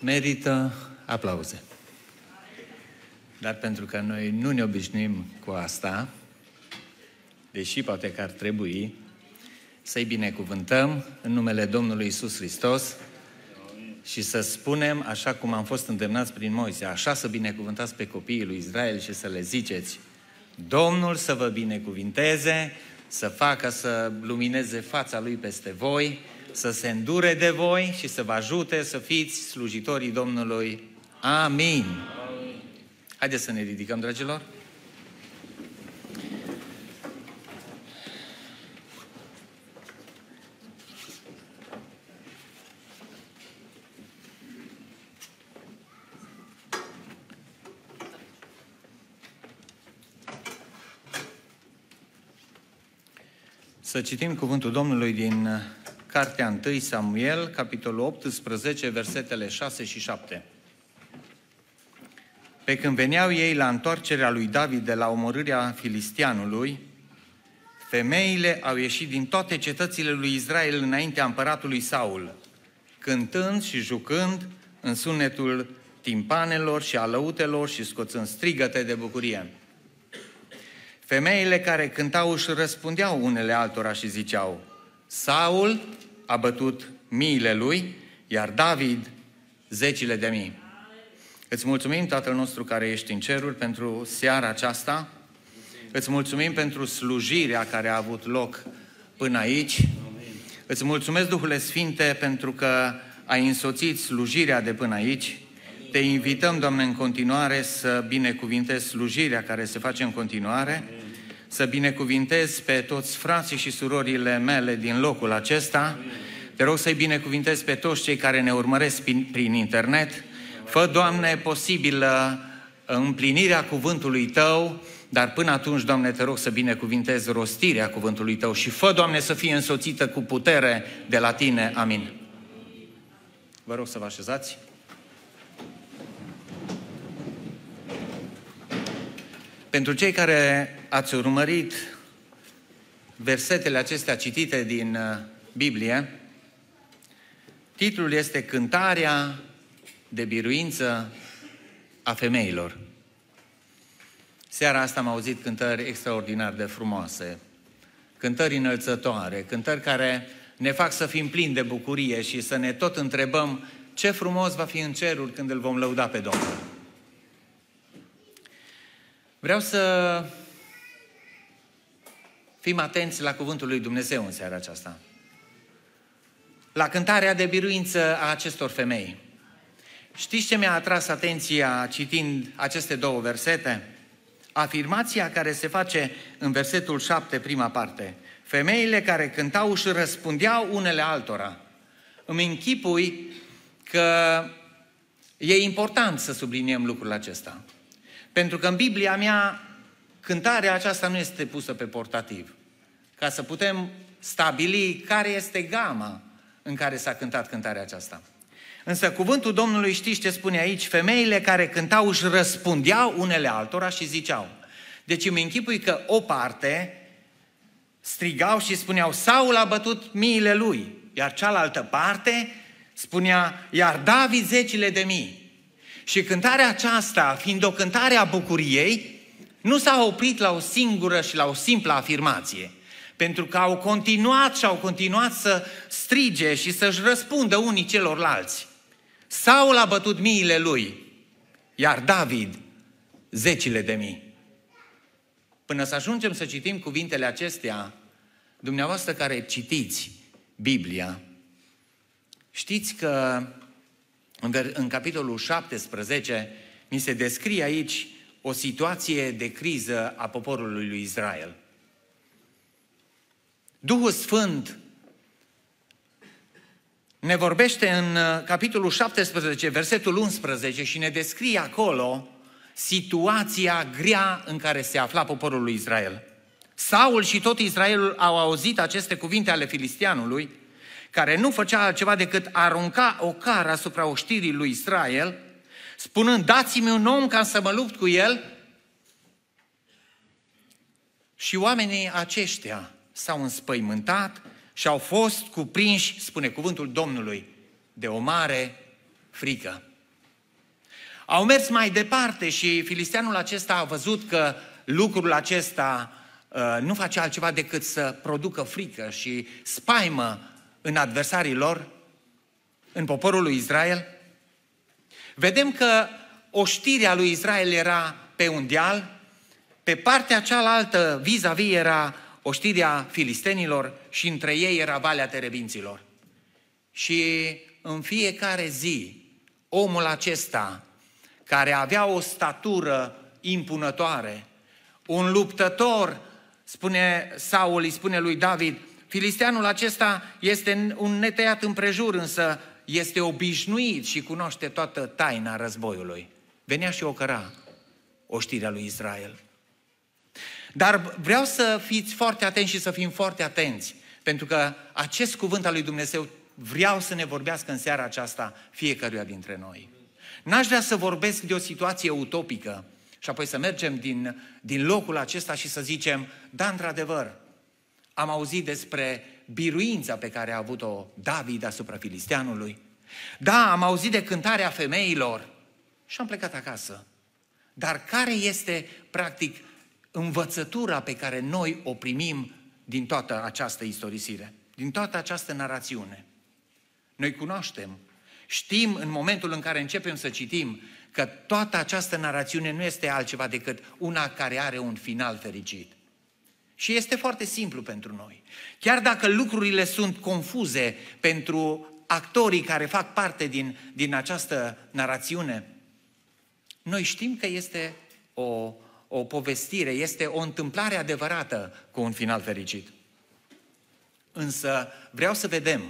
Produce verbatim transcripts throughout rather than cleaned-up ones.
merită aplauze. Dar pentru că noi nu ne obișnuim cu asta, deși poate că ar trebui, să-i binecuvântăm în numele Domnului Iisus Hristos și să spunem, așa cum am fost îndemnați prin Moise, așa să binecuvântați pe copiii lui Israel și să le ziceți: Domnul să vă binecuvinteze, să facă să lumineze fața Lui peste voi, să se îndure de voi și să vă ajute să fiți slujitorii Domnului. Amin! Amin. Haideți să ne ridicăm, dragilor! Să citim cuvântul Domnului din Cartea întâi Samuel, capitolul optsprezece, versetele șase și șapte. Pe când veneau ei la întoarcerea lui David de la omorârea filistianului, femeile au ieșit din toate cetățile lui Israel înaintea împăratului Saul, cântând și jucând în sunetul timpanelor și alăutelor și scoțând strigăte de bucurie. Femeile care cântau își răspundeau unele altora și ziceau: Saul a bătut miile lui, iar David zecile de mii. Îți mulțumim, Tatăl nostru care ești în ceruri, pentru seara aceasta. Îți mulțumim pentru slujirea care a avut loc până aici. Amin. Îți mulțumesc, Duhule Sfinte, pentru că ai însoțit slujirea de până aici. Te invităm, Doamne, în continuare să binecuvintezi slujirea care se face în continuare, să binecuvintezi pe toți frații și surorile mele din locul acesta. Te rog să-i binecuvintezi pe toți cei care ne urmăresc prin internet. Fă, Doamne, posibilă împlinirea cuvântului Tău, dar până atunci, Doamne, te rog să binecuvintezi rostirea cuvântului Tău și fă, Doamne, să fie însoțită cu putere de la Tine. Amin. Vă rog să vă așezați. Pentru cei care ați urmărit versetele acestea citite din Biblie, titlul este Cântarea de biruință a femeilor. Seara asta am auzit cântări extraordinar de frumoase, cântări înălțătoare, cântări care ne fac să fim plini de bucurie și să ne tot întrebăm ce frumos va fi în ceruri când îl vom lăuda pe Domnul. Vreau să fim atenți la cuvântul lui Dumnezeu în seara aceasta, la cântarea de biruință a acestor femei. Știți ce mi-a atras atenția citind aceste două versete? Afirmația care se face în versetul șapte, prima parte. Femeile care cântau și răspundeau unele altora. Îmi închipui că e important să subliniem lucrul acesta. Pentru că în Biblia mea, cântarea aceasta nu este pusă pe portativ, ca să putem stabili care este gama în care s-a cântat cântarea aceasta. Însă cuvântul Domnului, știți ce spune aici? Femeile care cântau își răspundeau unele altora și ziceau. Deci îmi închipui că o parte strigau și spuneau: Saul a bătut miile lui, iar cealaltă parte spunea: iar David zecile de mii. Și cântarea aceasta, fiind o cântare a bucuriei, nu s-a oprit la o singură și la o simplă afirmație. Pentru că au continuat și au continuat să strige și să-și răspundă unii celorlalți. Saul a bătut miile lui, iar David zecile de mii. Până să ajungem să citim cuvintele acestea, dumneavoastră care citiți Biblia, știți că în capitolul șaptesprezece ni se descrie aici o situație de criză a poporului lui Israel. Duhul Sfânt ne vorbește în capitolul șaptesprezece, versetul unsprezece și ne descrie acolo situația grea în care se afla poporul lui Israel. Saul și tot Israelul au auzit aceste cuvinte ale filistianului, care nu făcea altceva decât arunca o cară asupra oștirii lui Israel, spunând: dați-mi un om ca să mă lupt cu el. Și oamenii aceștia s-au înspăimântat și au fost cuprinși, spune cuvântul Domnului, de o mare frică. Au mers mai departe și filisteanul acesta a văzut că lucrul acesta uh, nu face altceva decât să producă frică și spaimă în adversarii lor, în poporul lui Israel. Vedem că oștirea lui Israel era pe un deal, pe partea cealaltă, vis-a-vis, era oștirea filistenilor și între ei era Valea Terebinților. Și în fiecare zi, omul acesta, care avea o statură impunătoare, un luptător, spune Saul, îi spune lui David, filisteanul acesta este un netăiat împrejur, însă este obișnuit și cunoaște toată taina războiului. Venea și ocăra oștirea lui Israel. Dar vreau să fiți foarte atenți și să fim foarte atenți, pentru că acest cuvânt al lui Dumnezeu vreau să ne vorbească în seara aceasta fiecăruia dintre noi. N-aș vrea să vorbesc de o situație utopică și apoi să mergem din, din locul acesta și să zicem, da, într-adevăr, am auzit despre biruința pe care a avut-o David asupra filisteanului. Da, am auzit de cântarea femeilor și am plecat acasă. Dar care este, practic, învățătura pe care noi o primim din toată această istorisire, din toată această narațiune? Noi cunoaștem, știm în momentul în care începem să citim că toată această narațiune nu este altceva decât una care are un final fericit. Și este foarte simplu pentru noi. Chiar dacă lucrurile sunt confuze pentru actorii care fac parte din, din această narațiune, noi știm că este o, o povestire, este o întâmplare adevărată cu un final fericit. Însă vreau să vedem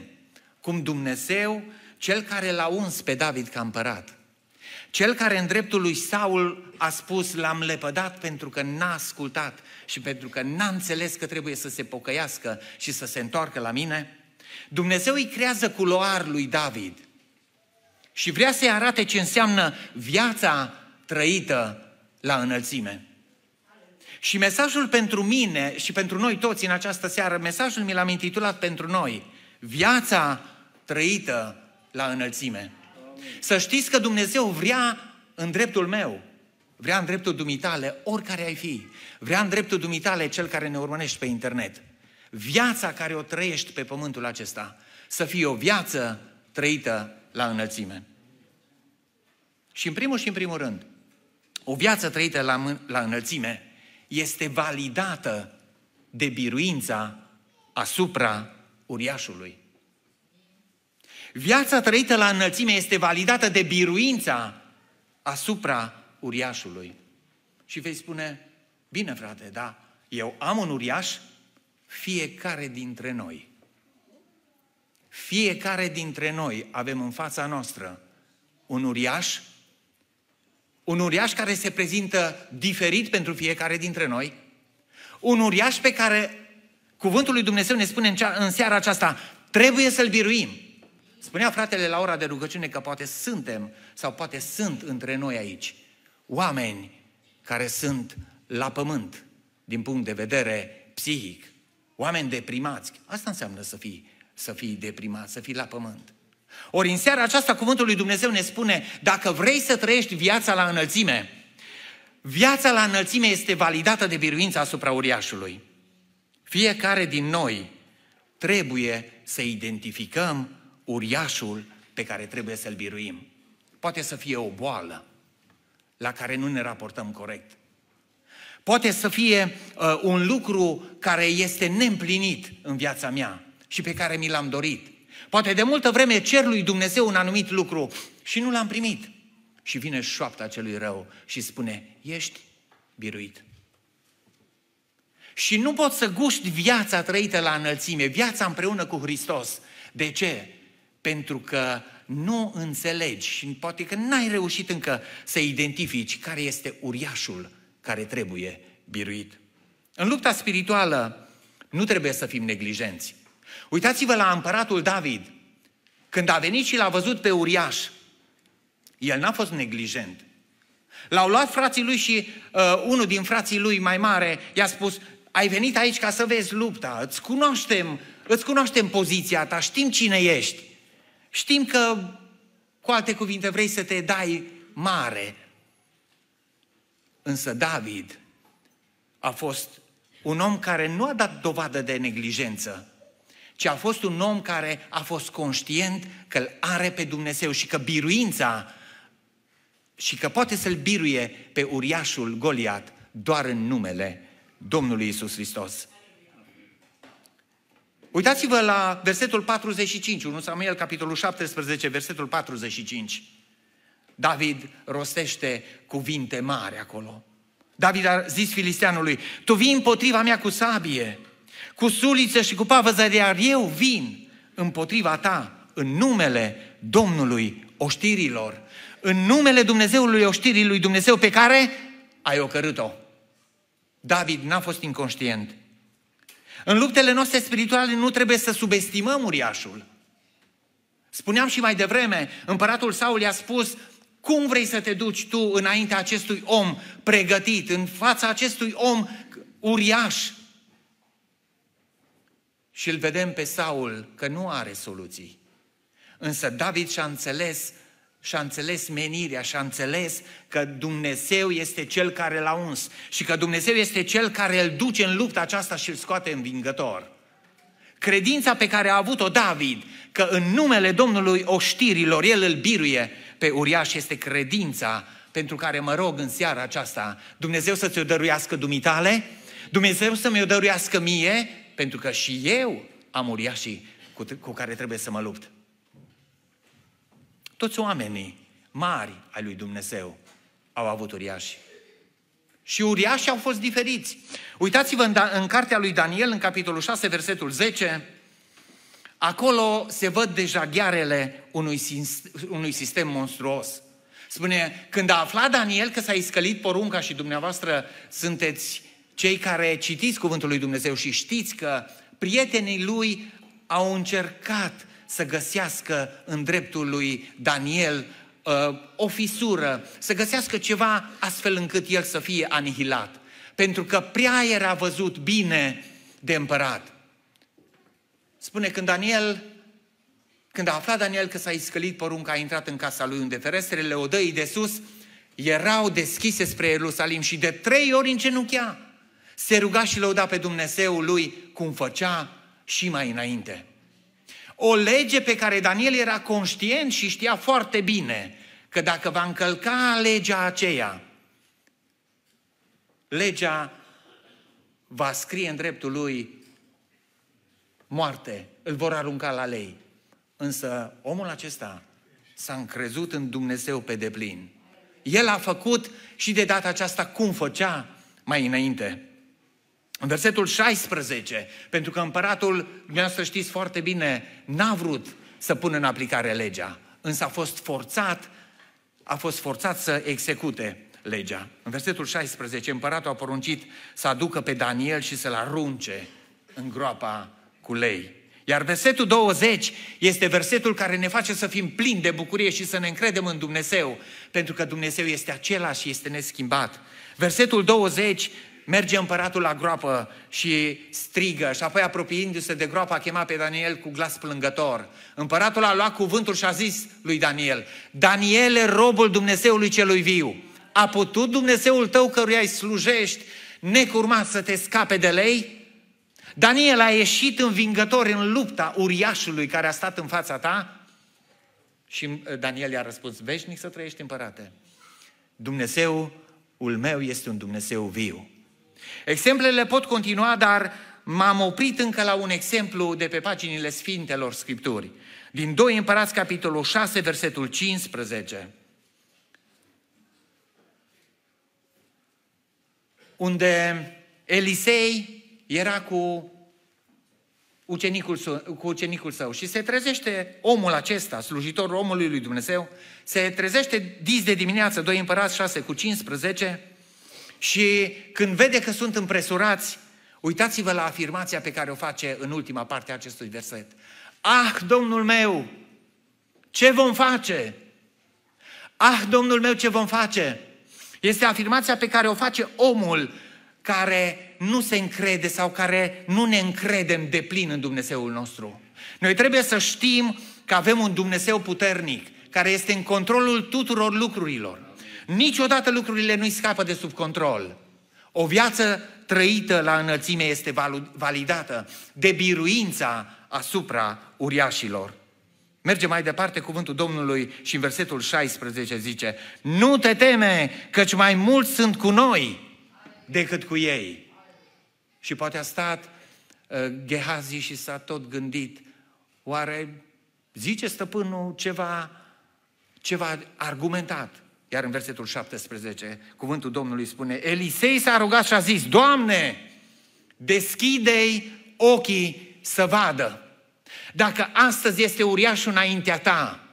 cum Dumnezeu, Cel care l-a uns pe David ca împărat, Cel care în dreptul lui Saul a spus, l-am lepădat pentru că n-a ascultat și pentru că n-a înțeles că trebuie să se pocăiască și să se întoarcă la mine, Dumnezeu îi creează culoar lui David și vrea să-i arate ce înseamnă viața trăită la înălțime. Și mesajul pentru mine și pentru noi toți în această seară, mesajul mi l-am intitulat pentru noi, viața trăită la înălțime. Să știți că Dumnezeu vrea în dreptul meu, vrea în dreptul dumitale, oricare ai fi, vrea în dreptul dumitale cel care ne urmărești pe internet. Viața care o trăiești pe pământul acesta, să fie o viață trăită la înălțime. Și în primul și în primul rând, o viață trăită la, la înălțime este validată de biruința asupra uriașului. Viața trăită la înălțime este validată de biruința asupra uriașului. Și vei spune, bine frate, da, eu am un uriaș, fiecare dintre noi. Fiecare dintre noi avem în fața noastră un uriaș, un uriaș care se prezintă diferit pentru fiecare dintre noi, un uriaș pe care cuvântul lui Dumnezeu ne spune în seara aceasta, trebuie să-l biruim. Spunea fratele la ora de rugăciune că poate suntem sau poate sunt între noi aici oameni care sunt la pământ din punct de vedere psihic, oameni deprimați. Asta înseamnă să fii, să fii deprimat, să fii la pământ. Ori în seara aceasta cuvântul lui Dumnezeu ne spune, dacă vrei să trăiești viața la înălțime, viața la înălțime este validată de biruința asupra uriașului. Fiecare din noi trebuie să identificăm uriașul pe care trebuie să-l biruim. Poate să fie o boală la care nu ne raportăm corect. Poate să fie uh, un lucru care este neîmplinit în viața mea și pe care mi l-am dorit. Poate de multă vreme cer lui Dumnezeu un anumit lucru și nu l-am primit. Și vine șoapta celui rău și spune, ești biruit. Și nu poți să guști viața trăită la înălțime, viața împreună cu Hristos. De ce? Pentru că nu înțelegi și poate că n-ai reușit încă să identifici care este uriașul care trebuie biruit. În lupta spirituală nu trebuie să fim neglijenți. Uitați-vă la împăratul David. Când a venit și l-a văzut pe uriaș, el n-a fost neglijent. L-au luat frații lui și uh, unul din frații lui mai mare i-a spus, ai venit aici ca să vezi lupta, îți cunoaștem, îți cunoaștem poziția ta, știm cine ești. Știm că Cu alte cuvinte, vrei să te dai mare. Însă David a fost un om care nu a dat dovadă de neglijență, ci a fost un om care a fost conștient că îl are pe Dumnezeu și că biruința și că poate să-l biruie pe uriașul Goliat doar în numele Domnului Iisus Hristos. Uitați-vă la versetul patruzeci și cinci, întâi Samuel, capitolul șaptesprezece, versetul patruzeci și cinci. David rostește cuvinte mari acolo. David a zis filisteanului: tu vii împotriva mea cu sabie, cu suliță și cu pavăză, iar eu vin împotriva ta în numele Domnului oștirilor, în numele Dumnezeului oștirii lui Dumnezeu pe care ai ocărât-o. David n-a fost inconștient. În luptele noastre spirituale nu trebuie să subestimăm uriașul. Spuneam și mai devreme, împăratul Saul i-a spus: cum vrei să te duci tu înaintea acestui om pregătit, în fața acestui om uriaș? Și îl vedem pe Saul că nu are soluții. Însă David și-a înțeles, și-a înțeles menirea, și-a înțeles că Dumnezeu este Cel care l-a uns și că Dumnezeu este Cel care îl duce în lupta aceasta și îl scoate învingător. Credința pe care a avut-o David, că în numele Domnului oștirilor el îl biruie pe uriaș, este credința pentru care mă rog în seara aceasta: Dumnezeu să ți-o dăruiască dumitale, Dumnezeu să-mi o dăruiască mie, pentru că și eu am uriașii cu, cu care trebuie să mă lupt. Toți oamenii mari ai lui Dumnezeu au avut uriași. Și uriașii au fost diferiți. Uitați-vă în, în cartea lui Daniel, în capitolul șase, versetul zece, acolo se văd deja ghearele unui, unui sistem monstruos. Spune, când a aflat Daniel că s-a iscălit porunca, și dumneavoastră sunteți cei care citiți cuvântul lui Dumnezeu și știți că prietenii lui au încercat să găsească în dreptul lui Daniel uh, o fisură, să găsească ceva astfel încât el să fie anihilat. Pentru că prea era văzut bine de împărat. Spune, când Daniel, când a aflat Daniel că s-a iscălit porunca, a intrat în casa lui, unde ferestrele odăii de sus erau deschise spre Ierusalim, și de trei ori îngenunchea, se ruga și lăuda pe Dumnezeul lui, cum făcea și mai înainte. O lege pe care Daniel era conștient și știa foarte bine că dacă va încălca legea aceea, legea va scrie în dreptul lui moarte, îl vor arunca la lei. Însă omul acesta s-a încrezut în Dumnezeu pe deplin. El a făcut și de data aceasta cum făcea mai înainte. În versetul șaisprezece, pentru că împăratul, dumneavoastră știți foarte bine, n-a vrut să pună în aplicare legea, însă a fost forțat, a fost forțat să execute legea. În versetul șaisprezece, împăratul a poruncit să aducă pe Daniel și să-l arunce în groapa cu lei. Iar versetul douăzeci este versetul care ne face să fim plini de bucurie și să ne încredem în Dumnezeu, pentru că Dumnezeu este același și este neschimbat. Versetul douăzeci: merge împăratul la groapă și strigă, și apoi, apropiindu-se de groapă, a chemat pe Daniel cu glas plângător. Împăratul a luat cuvântul și a zis lui Daniel: Daniele, robul Dumnezeului celui viu, a putut Dumnezeul tău, căruia îi slujești, necurmat să te scape de lei? Daniel, a ieșit învingător în lupta uriașului care a stat în fața ta? Și Daniel i-a răspuns: veșnic să trăiești, împărate. Dumnezeul meu este un Dumnezeu viu. Exemplele pot continua, dar m-am oprit încă la un exemplu de pe paginile Sfintelor Scripturi. Din doi Împărați, capitolul șase, versetul cincisprezece. Unde Elisei era cu ucenicul, cu ucenicul său și se trezește omul acesta, slujitorul omului lui Dumnezeu, se trezește dis de dimineață, doi Împărați șase cu cincisprezece, și când vede că sunt împresurați, uitați-vă la afirmația pe care o face în ultima parte a acestui verset. Ah, Domnul meu, ce vom face? Ah, Domnul meu, ce vom face? Este afirmația pe care o face omul care nu se încrede sau care nu ne încredem de plin în Dumnezeul nostru. Noi trebuie să știm că avem un Dumnezeu puternic, care este în controlul tuturor lucrurilor. Niciodată lucrurile nu-i scapă de sub control. O viață trăită la înălțime este validată de biruința asupra uriașilor. Merge mai departe cuvântul Domnului și în versetul șaisprezece zice: nu te teme, căci mai mulți sunt cu noi decât cu ei. Și poate a stat uh, Gehazi și s-a tot gândit: oare zice stăpânul ceva, ceva argumentat? Iar în versetul șaptesprezece, cuvântul Domnului spune: Elisei s-a rugat și a zis: Doamne, deschide-i ochii să vadă. Dacă astăzi este uriașul înaintea ta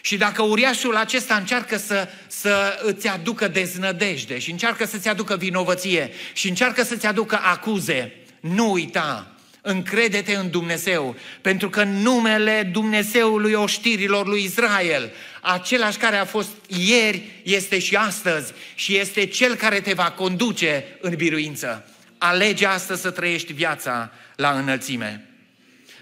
și dacă uriașul acesta încearcă să, să îți aducă deznădejde și încearcă să-ți aducă vinovăție și încearcă să-ți aducă acuze, nu uita, încrede-te în Dumnezeu, pentru că numele Dumnezeului oștirilor lui Israel, același care a fost ieri, este și astăzi și este Cel care te va conduce în biruință. Alege astăzi să trăiești viața la înălțime.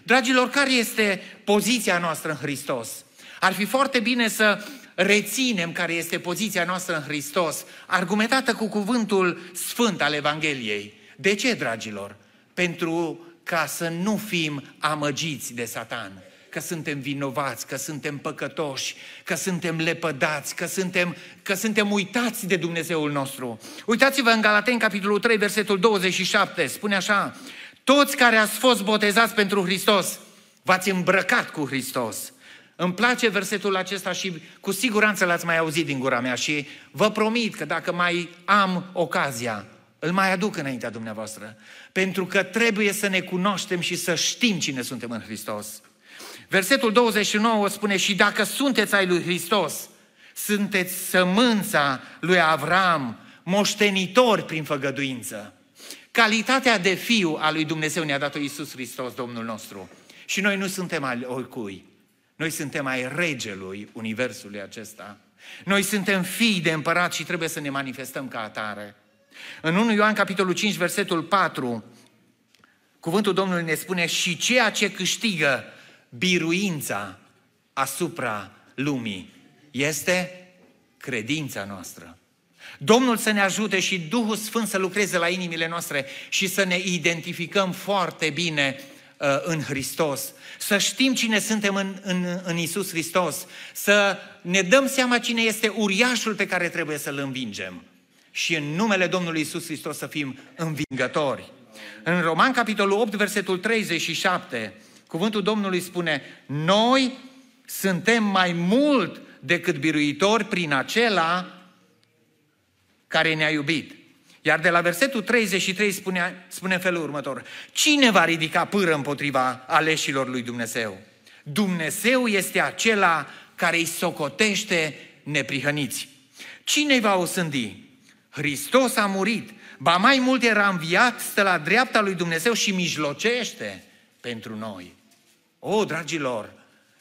Dragilor, care este poziția noastră în Hristos? Ar fi foarte bine să reținem care este poziția noastră în Hristos, argumentată cu cuvântul sfânt al Evangheliei. De ce, dragilor? Pentru ca să nu fim amăgiți de Satan, că suntem vinovați, că suntem păcătoși, că suntem lepădați, că suntem, că suntem uitați de Dumnezeul nostru. Uitați-vă în Galateni, capitolul trei, versetul douăzeci și șapte, spune așa: toți care ați fost botezați pentru Hristos, v-ați îmbrăcat cu Hristos. Îmi place versetul acesta și cu siguranță l-ați mai auzit din gura mea și vă promit că dacă mai am ocazia, îl mai aduc înaintea dumneavoastră, pentru că trebuie să ne cunoaștem și să știm cine suntem în Hristos. Versetul douăzeci și nouă spune: și dacă sunteți ai lui Hristos, sunteți sămânța lui Avram, moștenitori prin făgăduință. Calitatea de fiu a lui Dumnezeu ne-a dat-o Iisus Hristos, Domnul nostru. Și noi nu suntem al oricui. Noi suntem ai regelui universului acesta. Noi suntem fii de împărat și trebuie să ne manifestăm ca atare. În întâi Ioan, capitolul cinci, versetul patru, cuvântul Domnului ne spune: și ceea ce câștigă biruința asupra lumii este credința noastră. Domnul să ne ajute și Duhul Sfânt să lucreze la inimile noastre și să ne identificăm foarte bine uh, în Hristos. Să știm cine suntem în, în, în Iisus Hristos. Să ne dăm seama cine este uriașul pe care trebuie să-l învingem. Și în numele Domnului Iisus Hristos să fim învingători. În Roman, capitolul opt, versetul treizeci și șapte, cuvântul Domnului spune: noi suntem mai mult decât biruitori prin acela care ne-a iubit. Iar de la versetul treizeci și trei spune, spune felul următor: cine va ridica pâră împotriva aleșilor lui Dumnezeu? Dumnezeu este acela care îi socotește neprihăniți. Cine îi va osândi? Hristos a murit, ba mai mult era înviat, stă la dreapta lui Dumnezeu și mijlocește pentru noi. O, dragilor,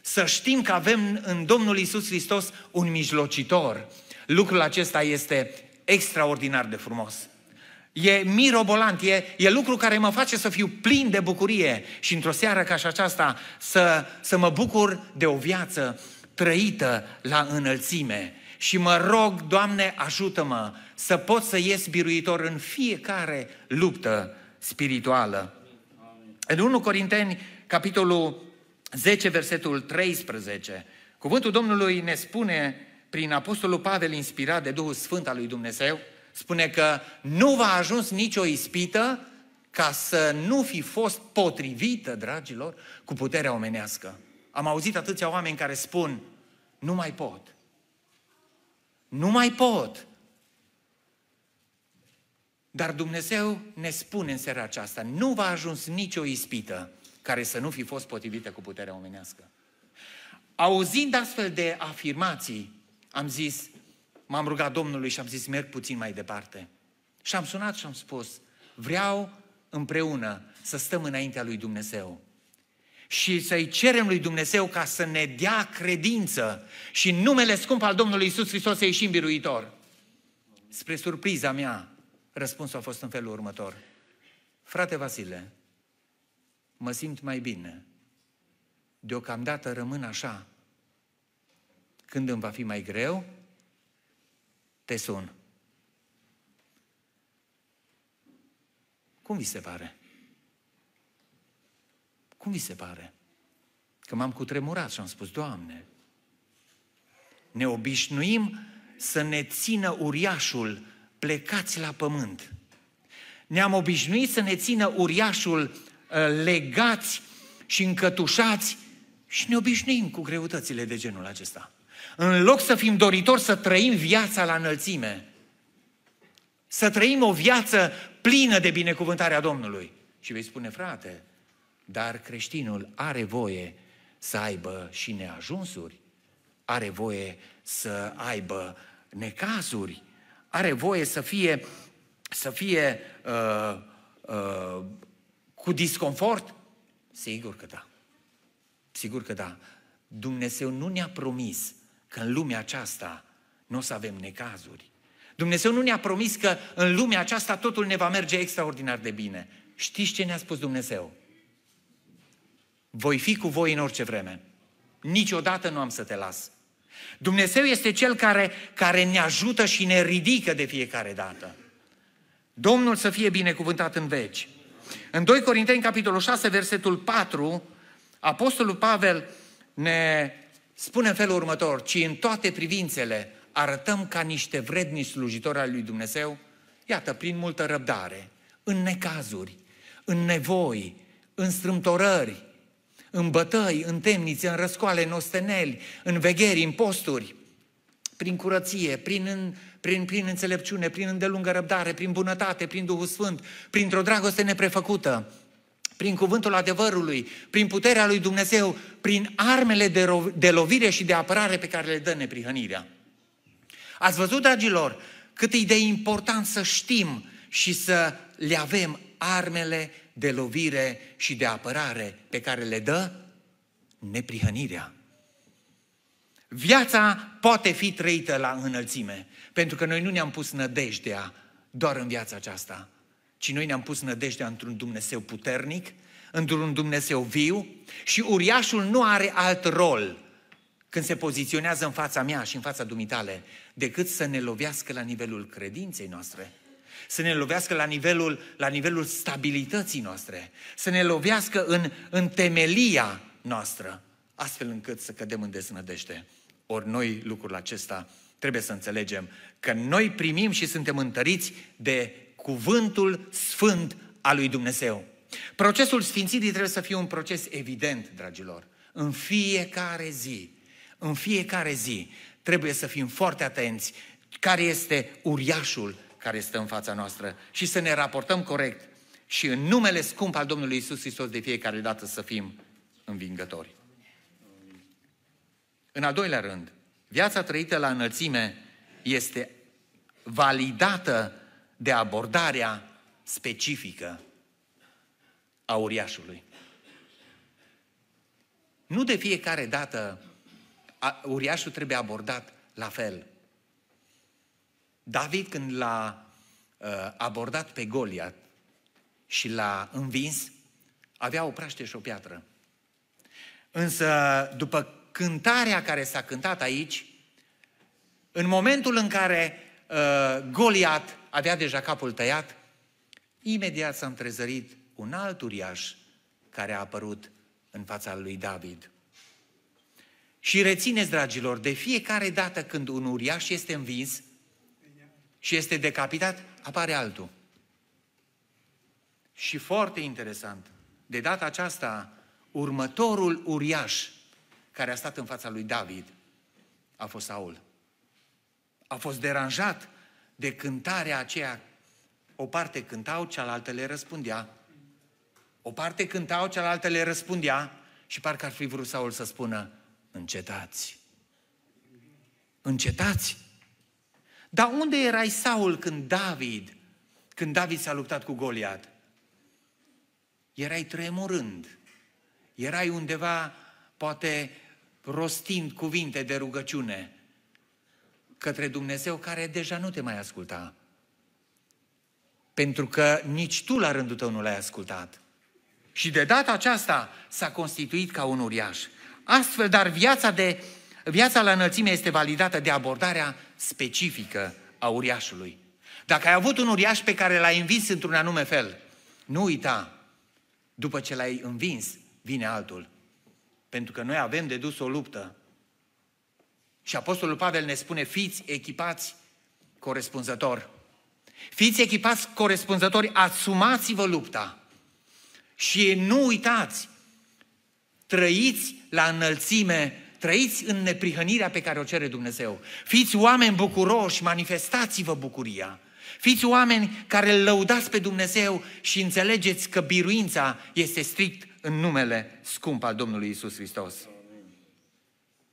să știm că avem în Domnul Iisus Hristos un mijlocitor. Lucrul acesta este extraordinar de frumos. E mirobolant, e, e lucru care mă face să fiu plin de bucurie și într-o seară ca și aceasta să, să mă bucur de o viață trăită la înălțime. Și mă rog, Doamne, ajută-mă să pot să ies biruitor în fiecare luptă spirituală. În întâi Corinteni, capitolul zece, versetul treisprezece, cuvântul Domnului ne spune, prin apostolul Pavel, inspirat de Duhul Sfânt al lui Dumnezeu, spune că nu v-a ajuns nicio ispită ca să nu fi fost potrivită, dragilor, cu puterea omenească. Am auzit atâția oameni care spun: nu mai pot. Nu mai pot. Dar Dumnezeu ne spune în seara aceasta: nu v-a ajuns nicio ispită care să nu fi fost potrivită cu puterea omenească. Auzind astfel de afirmații, am zis, m-am rugat Domnului și am zis: merg puțin mai departe. Și am sunat și am spus: vreau împreună să stăm înaintea lui Dumnezeu și să-i cerem lui Dumnezeu ca să ne dea credință și în numele scump al Domnului Iisus Hristos să ieșim biruitor. Spre surpriza mea, răspunsul a fost în felul următor: frate Vasile, mă simt mai bine. Deocamdată rămân așa. Când îmi va fi mai greu, te sun. Cum vi se pare? Cum vi se pare? Că m-am cutremurat și am spus, Doamne, ne obișnuim să ne țină uriașul plecați la pământ. Ne-am obișnuit să ne țină uriașul uh, legați și încătușați și ne obișnuim cu greutățile de genul acesta. În loc să fim doritori să trăim viața la înălțime, să trăim o viață plină de binecuvântarea Domnului. Și vei spune, frate, dar creștinul are voie să aibă și neajunsuri, are voie să aibă necazuri, are voie să fie, să fie uh, uh, cu disconfort? Sigur că da. Sigur că da. Dumnezeu nu ne-a promis că în lumea aceasta nu o să avem necazuri. Dumnezeu nu ne-a promis că în lumea aceasta totul ne va merge extraordinar de bine. Știți ce ne-a spus Dumnezeu? Voi fi cu voi în orice vreme. Niciodată nu am să te las. Dumnezeu este Cel care, care ne ajută și ne ridică de fiecare dată. Domnul să fie binecuvântat în veci. În doi Corinteni, capitolul șase, versetul patru, Apostolul Pavel ne spune în felul următor, ci în toate privințele arătăm ca niște vrednici slujitori al lui Dumnezeu, iată, prin multă răbdare, în necazuri, în nevoi, în strâmtorări, în bătăi, în temnițe, în răscoale, în osteneli, în vegheri, în posturi, prin curăție, prin, prin, prin înțelepciune, prin îndelungă răbdare, prin bunătate, prin Duhul Sfânt, printr-o dragoste neprefăcută, prin cuvântul adevărului, prin puterea lui Dumnezeu, prin armele de, ro- de lovire și de apărare pe care le dă neprihănirea. Ați văzut, dragilor, cât e de important să știm și să le avem armele de lovire și de apărare pe care le dă neprihănirea. Viața poate fi trăită la înălțime, pentru că noi nu ne-am pus nădejdea doar în viața aceasta, ci noi ne-am pus nădejdea într-un Dumnezeu puternic, într-un Dumnezeu viu și uriașul nu are alt rol când se poziționează în fața mea și în fața dumitale, decât să ne lovească la nivelul credinței noastre, să ne lovească la nivelul, la nivelul stabilității noastre, să ne lovească în, în temelia noastră, astfel încât să cădem în deznădejde. Ori noi lucrul acesta trebuie să înțelegem că noi primim și suntem întăriți de cuvântul sfânt al lui Dumnezeu. Procesul sfințirii trebuie să fie un proces evident, dragilor. În fiecare zi, în fiecare zi trebuie să fim foarte atenți care este uriașul care stă în fața noastră și să ne raportăm corect și în numele scump al Domnului Iisus Hristos de fiecare dată să fim învingători. În al doilea rând, viața trăită la înălțime este validată de abordarea specifică a uriașului. Nu de fiecare dată uriașul trebuie abordat la fel. David, când l-a uh, abordat pe Goliat și l-a învins, avea o praște și o piatră. Însă, după cântarea care s-a cântat aici, în momentul în care uh, Goliat avea deja capul tăiat, imediat s-a întrezărit un alt uriaș care a apărut în fața lui David. Și rețineți, dragilor, de fiecare dată când un uriaș este învins și este decapitat, apare altul. Și foarte interesant, de data aceasta, următorul uriaș care a stat în fața lui David a fost Saul. A fost deranjat de cântarea aceea. O parte cântau, cealaltă le răspundea. O parte cântau, cealaltă le răspundea și parcă ar fi vrut Saul să spună, încetați. Încetați. Dar unde erai, Saul, când David, când David s-a luptat cu Goliat? Erai tremurând. Erai undeva, poate, rostind cuvinte de rugăciune către Dumnezeu care deja nu te mai asculta. Pentru că nici tu la rândul tău nu l-ai ascultat. Și de data aceasta s-a constituit ca un uriaș. Astfel, dar viața de Viața la înălțime este validată de abordarea specifică a uriașului. Dacă ai avut un uriaș pe care l-ai învins într-un anume fel, nu uita, după ce l-ai învins, vine altul. Pentru că noi avem de dus o luptă. Și Apostolul Pavel ne spune, fiți echipați corespunzător. Fiți echipați corespunzători, asumați-vă lupta. Și nu uitați, trăiți la înălțime, trăiți în neprihănirea pe care o cere Dumnezeu. Fiți oameni bucuroși, manifestați-vă bucuria. Fiți oameni care îl lăudați pe Dumnezeu și înțelegeți că biruința este strict în numele scump al Domnului Iisus Hristos.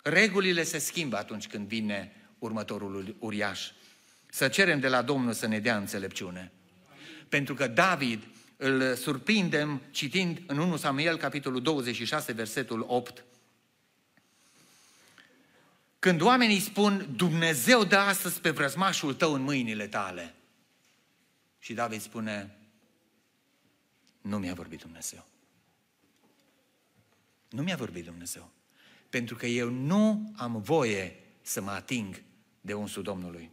Regulile se schimbă atunci când vine următorul uriaș. Să cerem de la Domnul să ne dea înțelepciune. Pentru că David îl surprindem citind în întâi Samuel, capitolul douăzeci și șase, versetul opt. Când oamenii spun, Dumnezeu dă astăzi pe vrăjmașul tău în mâinile tale. Și David spune, nu mi-a vorbit Dumnezeu. Nu mi-a vorbit Dumnezeu. Pentru că eu nu am voie să mă ating de unsul Domnului.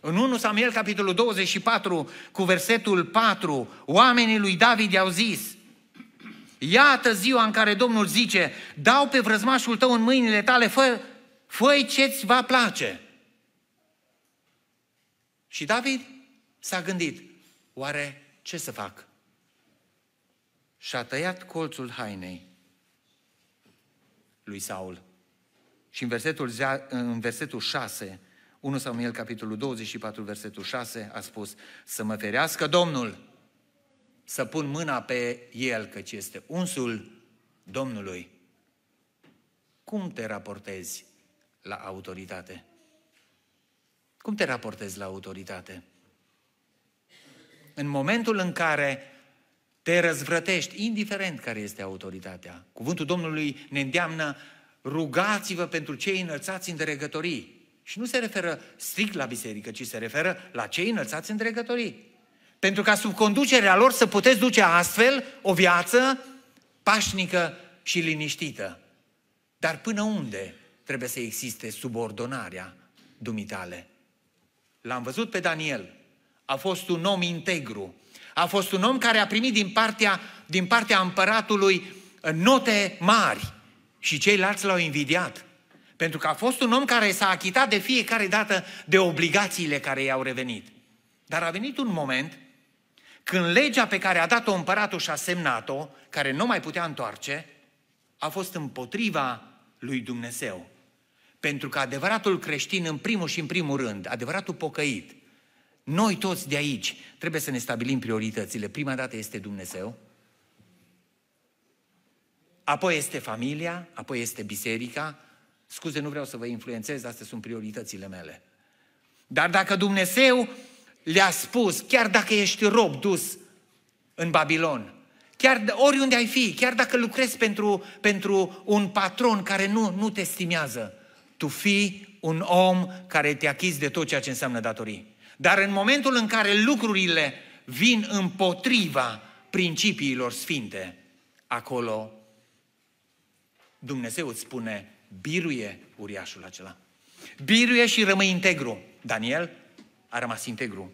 În întâi Samuel, capitolul douăzeci și patru, cu versetul patru, oamenii lui David i-au zis, iată ziua în care Domnul zice, dau pe vrăjmașul tău în mâinile tale, fă, fă-i ce-ți va place. Și David s-a gândit, oare ce să fac? Și-a tăiat colțul hainei lui Saul. Și în versetul, în versetul șase, întâi Samuel, capitolul douăzeci și patru, versetul șase, a spus, să mă ferească Domnul să pun mâna pe el, căci este unsul Domnului. Cum te raportezi la autoritate? Cum te raportezi la autoritate? În momentul în care te răzvrătești, indiferent care este autoritatea, cuvântul Domnului ne îndeamnă, rugați-vă pentru cei înălțați în dregătorii. Și nu se referă strict la biserică, ci se referă la cei înălțați în dregătorii. Pentru ca sub conducerea lor să puteți duce astfel o viață pașnică și liniștită. Dar până unde trebuie să existe subordonarea dumitale? L-am văzut pe Daniel. A fost un om integru. A fost un om care a primit din partea, din partea împăratului note mari. Și ceilalți l-au invidiat. Pentru că a fost un om care s-a achitat de fiecare dată de obligațiile care i-au revenit. Dar a venit un moment când legea pe care a dat-o împăratul și a semnat-o, care nu mai putea întoarce, a fost împotriva lui Dumnezeu. Pentru că adevăratul creștin, în primul și în primul rând, adevăratul pocăit, noi toți de aici trebuie să ne stabilim prioritățile. Prima dată este Dumnezeu, apoi este familia, apoi este biserica. Scuze, nu vreau să vă influențez, astea sunt prioritățile mele. Dar dacă Dumnezeu le-a spus, chiar dacă ești rob dus în Babilon, chiar oriunde ai fi, chiar dacă lucrezi pentru, pentru un patron care nu, nu te estimează, tu fii un om care te achizi de tot ceea ce înseamnă datorii. Dar în momentul în care lucrurile vin împotriva principiilor sfinte, acolo Dumnezeu îți spune, biruie uriașul acela. Biruie și rămâi integru. Daniel a rămas integru.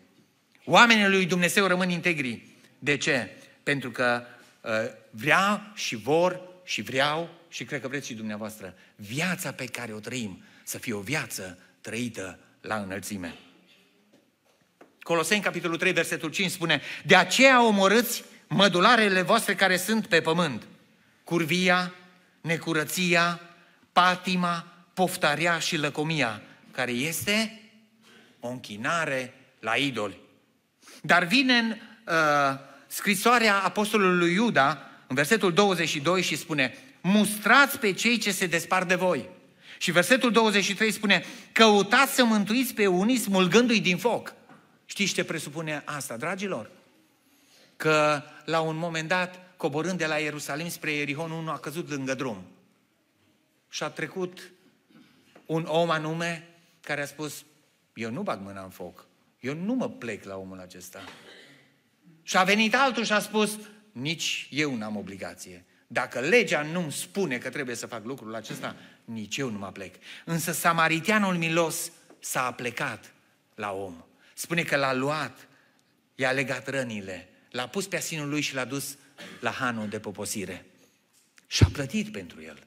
Oamenii lui Dumnezeu rămân integri. De ce? Pentru că uh, vrea și vor și vreau și cred că vreți și dumneavoastră viața pe care o trăim să fie o viață trăită la înălțime. Coloseni, capitolul trei, versetul cinci spune, de aceea omorâți mădularele voastre care sunt pe pământ. Curvia, necurăția, patima, poftarea și lăcomia, care este o închinare la idoli. Dar vine în uh, scrisoarea apostolului Iuda, în versetul douăzeci și doi, și spune, mustrați pe cei ce se despart de voi. Și versetul douăzeci și trei spune, căutați să mântuiți pe unii smulgându-i din foc. Știți ce presupune asta, dragilor? Că la un moment dat, coborând de la Ierusalim spre Ierihon, unul a căzut lângă drum. Și a trecut un om anume care a spus, eu nu bag mâna în foc, eu nu mă plec la omul acesta. Și a venit altul și a spus, nici eu n-am obligație. Dacă legea nu-mi spune că trebuie să fac lucrul acesta, nici eu nu mă plec. Însă samaritianul milos s-a aplecat la om. Spune că l-a luat, i-a legat rănile, l-a pus pe asinul lui și l-a dus la hanul de poposire. Și a plătit pentru el.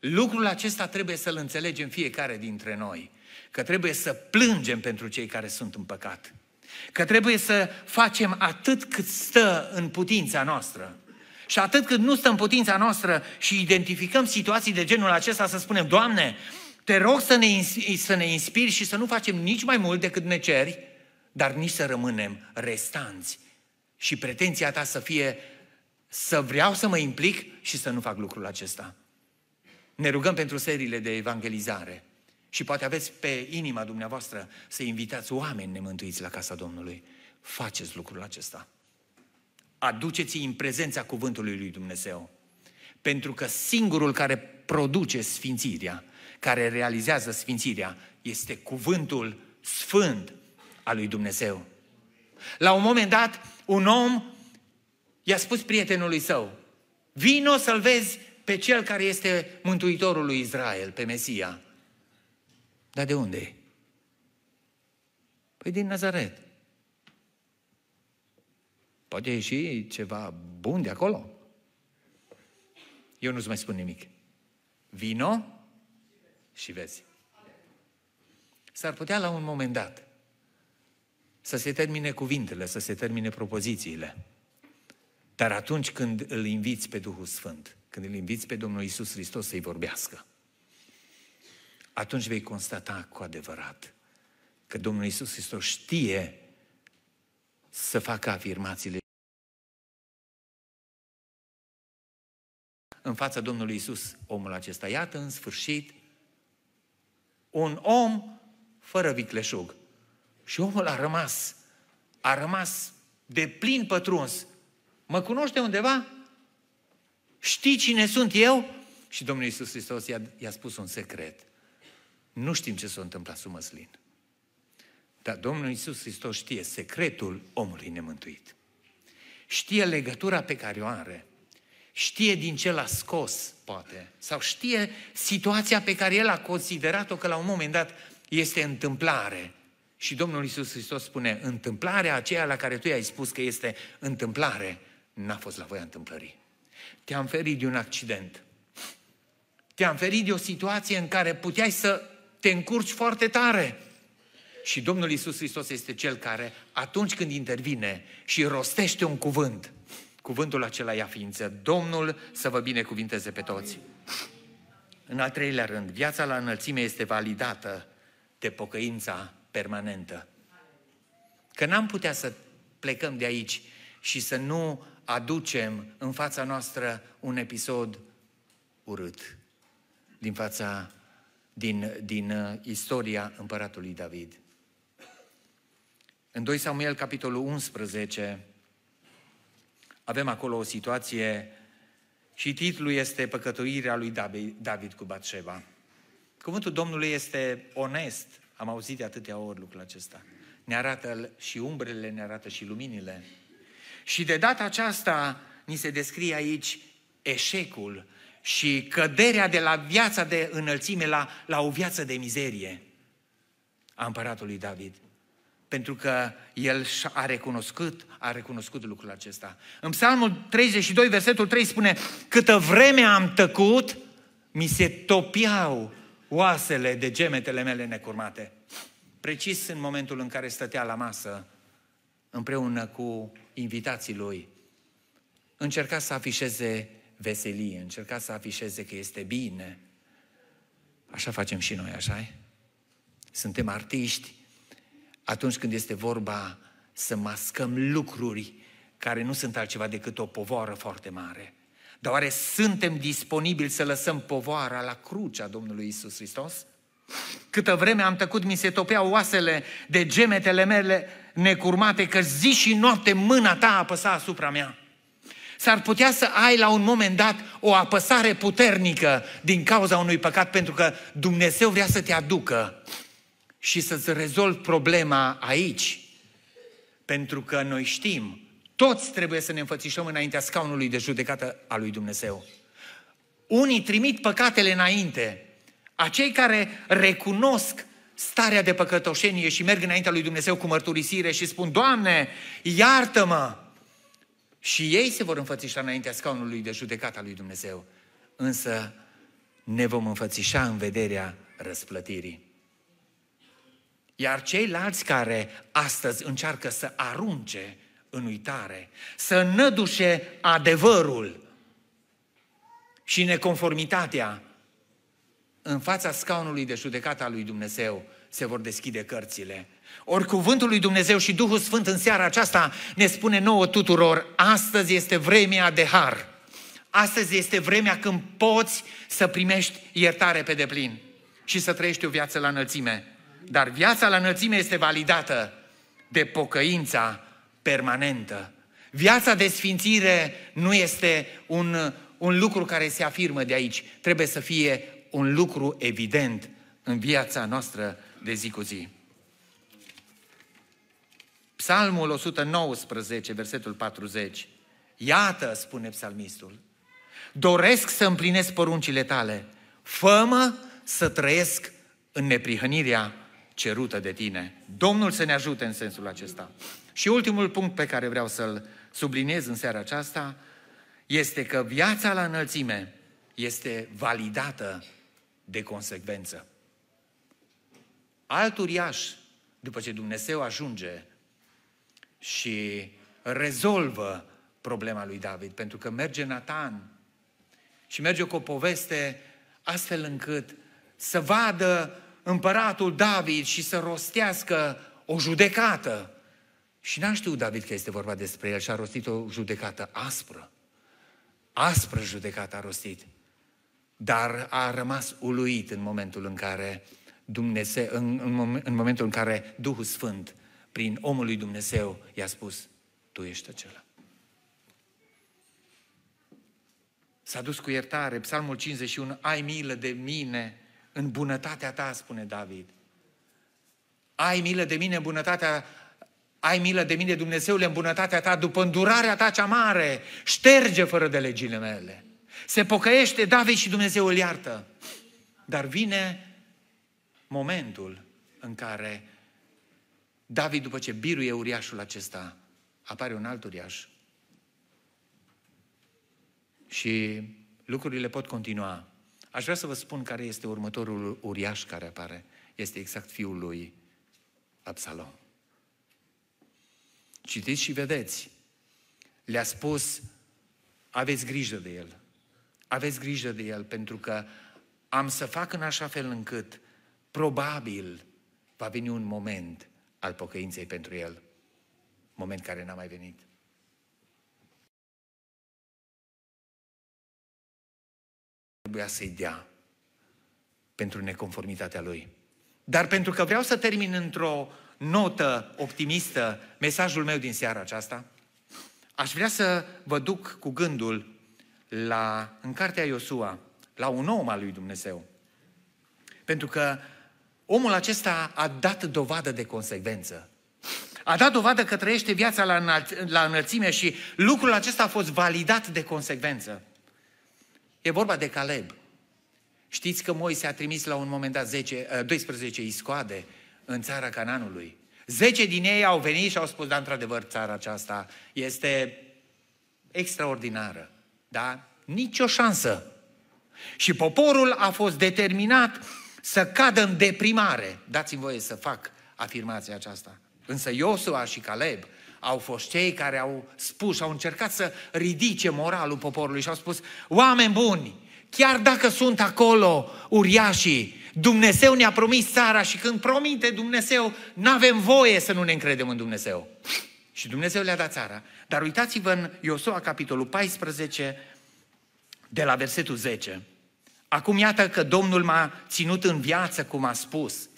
Lucrul acesta trebuie să-l înțelegem fiecare dintre noi. Că trebuie să plângem pentru cei care sunt în păcat. Că trebuie să facem atât cât stă în putința noastră. Și atât cât nu stă în putința noastră și identificăm situații de genul acesta, să spunem: Doamne, te rog să ne, să ne inspiri și să nu facem nici mai mult decât ne ceri, dar nici să rămânem restanți. Și pretenția ta să fie să vreau să mă implic și să nu fac lucrul acesta. Ne rugăm pentru seriile de evangelizare. Și poate aveți pe inima dumneavoastră să invitați oameni nemântuiți la casa Domnului. Faceți lucrul acesta. Aduceți-i în prezența cuvântului lui Dumnezeu. Pentru că singurul care produce sfințirea, care realizează sfințirea, este cuvântul sfânt al lui Dumnezeu. La un moment dat, un om i-a spus prietenului său: vino să-l vezi pe cel care este mântuitorul lui Israel, pe Mesia. Dar de unde e? Păi din Nazaret. Poate e și ceva bun de acolo. Eu nu-ți mai spun nimic. Vino și vezi. S-ar putea la un moment dat să se termine cuvintele, să se termine propozițiile. Dar atunci când îl inviți pe Duhul Sfânt, când îl inviți pe Domnul Iisus Hristos să-i vorbească, atunci vei constata cu adevărat că Domnul Iisus Hristos știe să facă afirmațiile. În fața Domnului Iisus, omul acesta, iată în sfârșit un om fără vicleșug. Și omul a rămas, a rămas de plin pătruns. Mă cunoște undeva? Știi cine sunt eu? Și Domnul Iisus Hristos i-a, i-a spus un secret. Nu știm ce s-a întâmplat sub măslin. Dar Domnul Iisus Hristos știe secretul omului nemântuit. Știe legătura pe care o are. Știe din ce l-a scos, poate. Sau știe situația pe care el a considerat-o că la un moment dat este întâmplare. Și Domnul Iisus Hristos spune: întâmplarea aceea la care tu i-ai spus că este întâmplare, n-a fost la voia întâmplării. Te-am ferit de un accident. Te-am ferit de o situație în care puteai să te încurci foarte tare. Și Domnul Iisus Hristos este Cel care, atunci când intervine și rostește un cuvânt, cuvântul acela ia ființă. Domnul să vă binecuvinteze pe toți. În al treilea rând, viața la înălțime este validată de pocăința permanentă. Că n-am putea să plecăm de aici și să nu aducem în fața noastră un episod urât din fața, din, din istoria împăratului David. În doi Samuel, capitolul unsprezece, avem acolo o situație și titlul este Păcătuirea lui David cu Batșeva. Cuvântul Domnului este onest. Am auzit de atâtea ori lucrul acesta. Ne arată și umbrele, ne arată și luminile. Și de data aceasta ni se descrie aici eșecul și căderea de la viața de înălțime la, la o viață de mizerie a împăratului David. Pentru că el a recunoscut, a recunoscut lucrul acesta. În Psalmul treizeci și doi, versetul trei spune: câtă vreme am tăcut, mi se topiau oasele de gemetele mele necurmate. Precis în momentul în care stătea la masă, împreună cu invitații lui, încerca să afișeze veselie, încerca să afișeze că este bine. Așa facem și noi, așa-i? Suntem artiști atunci când este vorba să mascăm lucruri care nu sunt altceva decât o povară foarte mare. Dar oare suntem disponibili să lăsăm povoara la crucea Domnului Iisus Hristos? Câtă vreme am tăcut, mi se topeau oasele de gemetele mele necurmate, că zi și noapte mâna ta apăsa asupra mea. S-ar putea să ai la un moment dat o apăsare puternică din cauza unui păcat, pentru că Dumnezeu vrea să te aducă și să-ți rezolvi problema aici. Pentru că noi știm, toți trebuie să ne înfățișăm înaintea scaunului de judecată a lui Dumnezeu. Unii trimit păcatele înainte. Acei care recunosc starea de păcătoșenie și merg înaintea lui Dumnezeu cu mărturisire și spun: Doamne, iartă-mă! Și ei se vor înfățișa înaintea scaunului de judecată al lui Dumnezeu. Însă ne vom înfățișa în vederea răsplătirii. Iar ceilalți care astăzi încearcă să arunce în uitare, să nădușe adevărul și neconformitatea, în fața scaunului de judecată al lui Dumnezeu se vor deschide cărțile. Ori cuvântul lui Dumnezeu și Duhul Sfânt în seara aceasta ne spune nouă tuturor: astăzi este vremea de har. Astăzi este vremea când poți să primești iertare pe deplin și să trăiești o viață la înălțime. Dar viața la înălțime este validată de pocăința permanentă. Viața de sfințire nu este un, un lucru care se afirmă de aici. Trebuie să fie un lucru evident în viața noastră de zi cu zi. Psalmul o sută nouăsprezece, versetul patruzeci. Iată, spune psalmistul, doresc să împlinesc poruncile tale, fă-mă să trăiesc în neprihănirea cerută de tine. Domnul să ne ajute în sensul acesta. Și ultimul punct pe care vreau să-l subliniez în seara aceasta este că viața la înălțime este validată de consecvență. Alt uriaș, după ce Dumnezeu ajunge și rezolvă problema lui David, pentru că merge Natan și merge cu o poveste astfel încât să vadă împăratul David și să rostească o judecată. Și n-a știut David că este vorba despre el și a rostit o judecată aspră. Aspră judecată a rostit. Dar a rămas uluit în momentul în care Dumnezeu, în, în, în momentul în care Duhul Sfânt, prin omul lui Dumnezeu, i-a spus: tu ești acela. S-a dus cu iertare. Psalmul cincizeci și unu, ai milă de mine în bunătatea ta, spune David. Ai milă de mine în bunătatea, ai milă de mine, Dumnezeule, în bunătatea ta, după îndurarea ta cea mare, șterge fără de legile mele. Se pocăiește David și Dumnezeu îl iartă. Dar vine momentul în care David, după ce biruie uriașul acesta, apare un alt uriaș. Și lucrurile pot continua. Aș vrea să vă spun care este următorul uriaș care apare. Este exact fiul lui Absalom. Citiți și vedeți. Le-a spus: aveți grijă de el. Aveți grijă de el, pentru că am să fac în așa fel încât probabil va veni un moment al pocăinței pentru el. Moment care n-a mai venit. Trebuia să-i dea pentru neconformitatea lui. Dar pentru că vreau să termin într-o notă optimistă mesajul meu din seara aceasta, aș vrea să vă duc cu gândul la, în cartea Iosua, la un om al lui Dumnezeu. Pentru că omul acesta a dat dovadă de consecvență. A dat dovadă că trăiește viața la, înălț- la înălțime și lucrul acesta a fost validat de consecvență. E vorba de Caleb. Știți că Moise a trimis la un moment dat zece, doisprezece iscoade în țara Cananului. Zece din ei au venit și au spus: da, într-adevăr, țara aceasta este extraordinară. Dar nicio șansă. Și poporul a fost determinat să cadă în deprimare. Dați-mi voie să fac afirmația aceasta. Însă Iosua și Caleb au fost cei care au spus, au încercat să ridice moralul poporului și au spus: oameni buni, chiar dacă sunt acolo uriașii, Dumnezeu ne-a promis țara și când promite Dumnezeu, n-avem voie să nu ne încredem în Dumnezeu. Și Dumnezeu le-a dat țara. Dar uitați-vă în Iosua, capitolul paisprezece, de la versetul zece. Acum iată că Domnul m-a ținut în viață, cum a spus.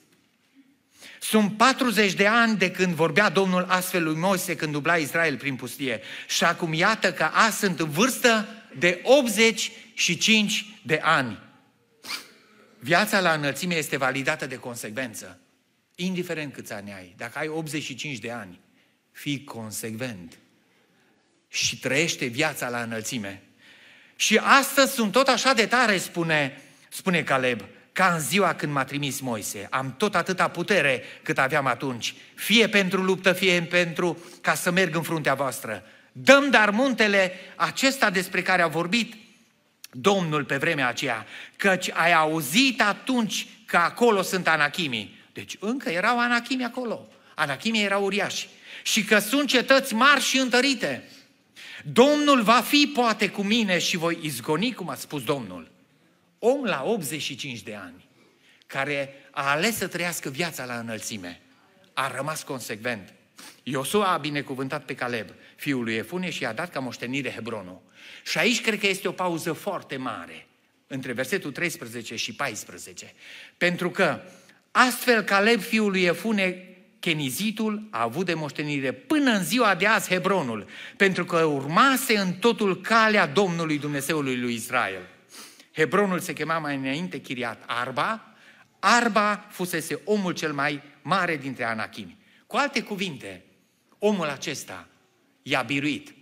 Sunt patruzeci de ani de când vorbea Domnul astfel lui Moise când dubla Israel prin pustie. Și acum iată că azi sunt în vârstă de optzeci și cinci de ani. Viața la înălțime este validată de consecvență. Indiferent câți ani ai, dacă ai optzeci și cinci de ani, fii consecvent și trăiește viața la înălțime. Și astăzi sunt tot așa de tare, spune, spune Caleb, ca în ziua când m-a trimis Moise. Am tot atâta putere cât aveam atunci, fie pentru luptă, fie pentru ca să merg în fruntea voastră. Dăm dar muntele acesta despre care a vorbit Domnul pe vremea aceea, căci ai auzit atunci că acolo sunt anachimii. Deci încă erau anachimii acolo. Anachimii erau uriași. Și că sunt cetăți mari și întărite. Domnul va fi poate cu mine și voi izgoni, cum a spus Domnul. Om la optzeci și cinci de ani, care a ales să trăiască viața la înălțime, a rămas consecvent. Iosua a binecuvântat pe Caleb, fiul lui Efune, și i-a dat ca moștenire Hebronul. Și aici cred că este o pauză foarte mare, între versetul treisprezece și paisprezece. Pentru că astfel Caleb, fiul lui Efune, Chenizitul, a avut de moștenire până în ziua de azi Hebronul, pentru că urmase în totul calea Domnului Dumnezeului lui Israel. Hebronul se chema mai înainte Chiriat Arba. Arba fusese omul cel mai mare dintre anachimi. Cu alte cuvinte, omul acesta i-a biruit.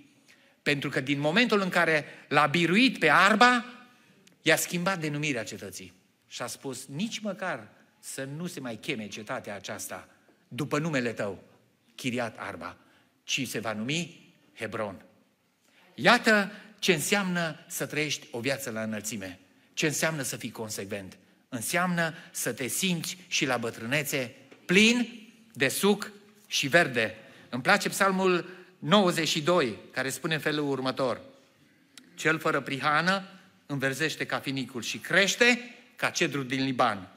Pentru că din momentul în care l-a biruit pe Arba, i-a schimbat denumirea cetății. Și a spus, nici măcar să nu se mai cheme cetatea aceasta după numele tău, Chiriat Arba, ci se va numi Hebron. Iată ce înseamnă să trăiești o viață la înălțime. Ce înseamnă să fii consecvent. Înseamnă să te simți și la bătrânețe plin de suc și verde. Îmi place Psalmul nouăzeci și doi, care spune în felul următor. Cel fără prihană înverzește ca finicul și crește ca cedrul din Liban.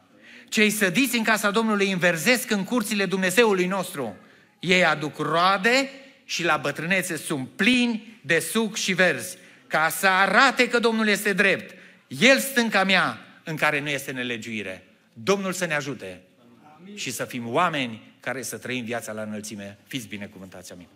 Cei sădiți în casa Domnului înverzesc în curțile Dumnezeului nostru. Ei aduc roade și la bătrânețe sunt plini de suc și verzi, ca să arate că Domnul este drept. El stânca mea în care nu este nelegiuire. Domnul să ne ajute. Amin. Și să fim oameni care să trăim viața la înălțime. Fiți binecuvântați, amin.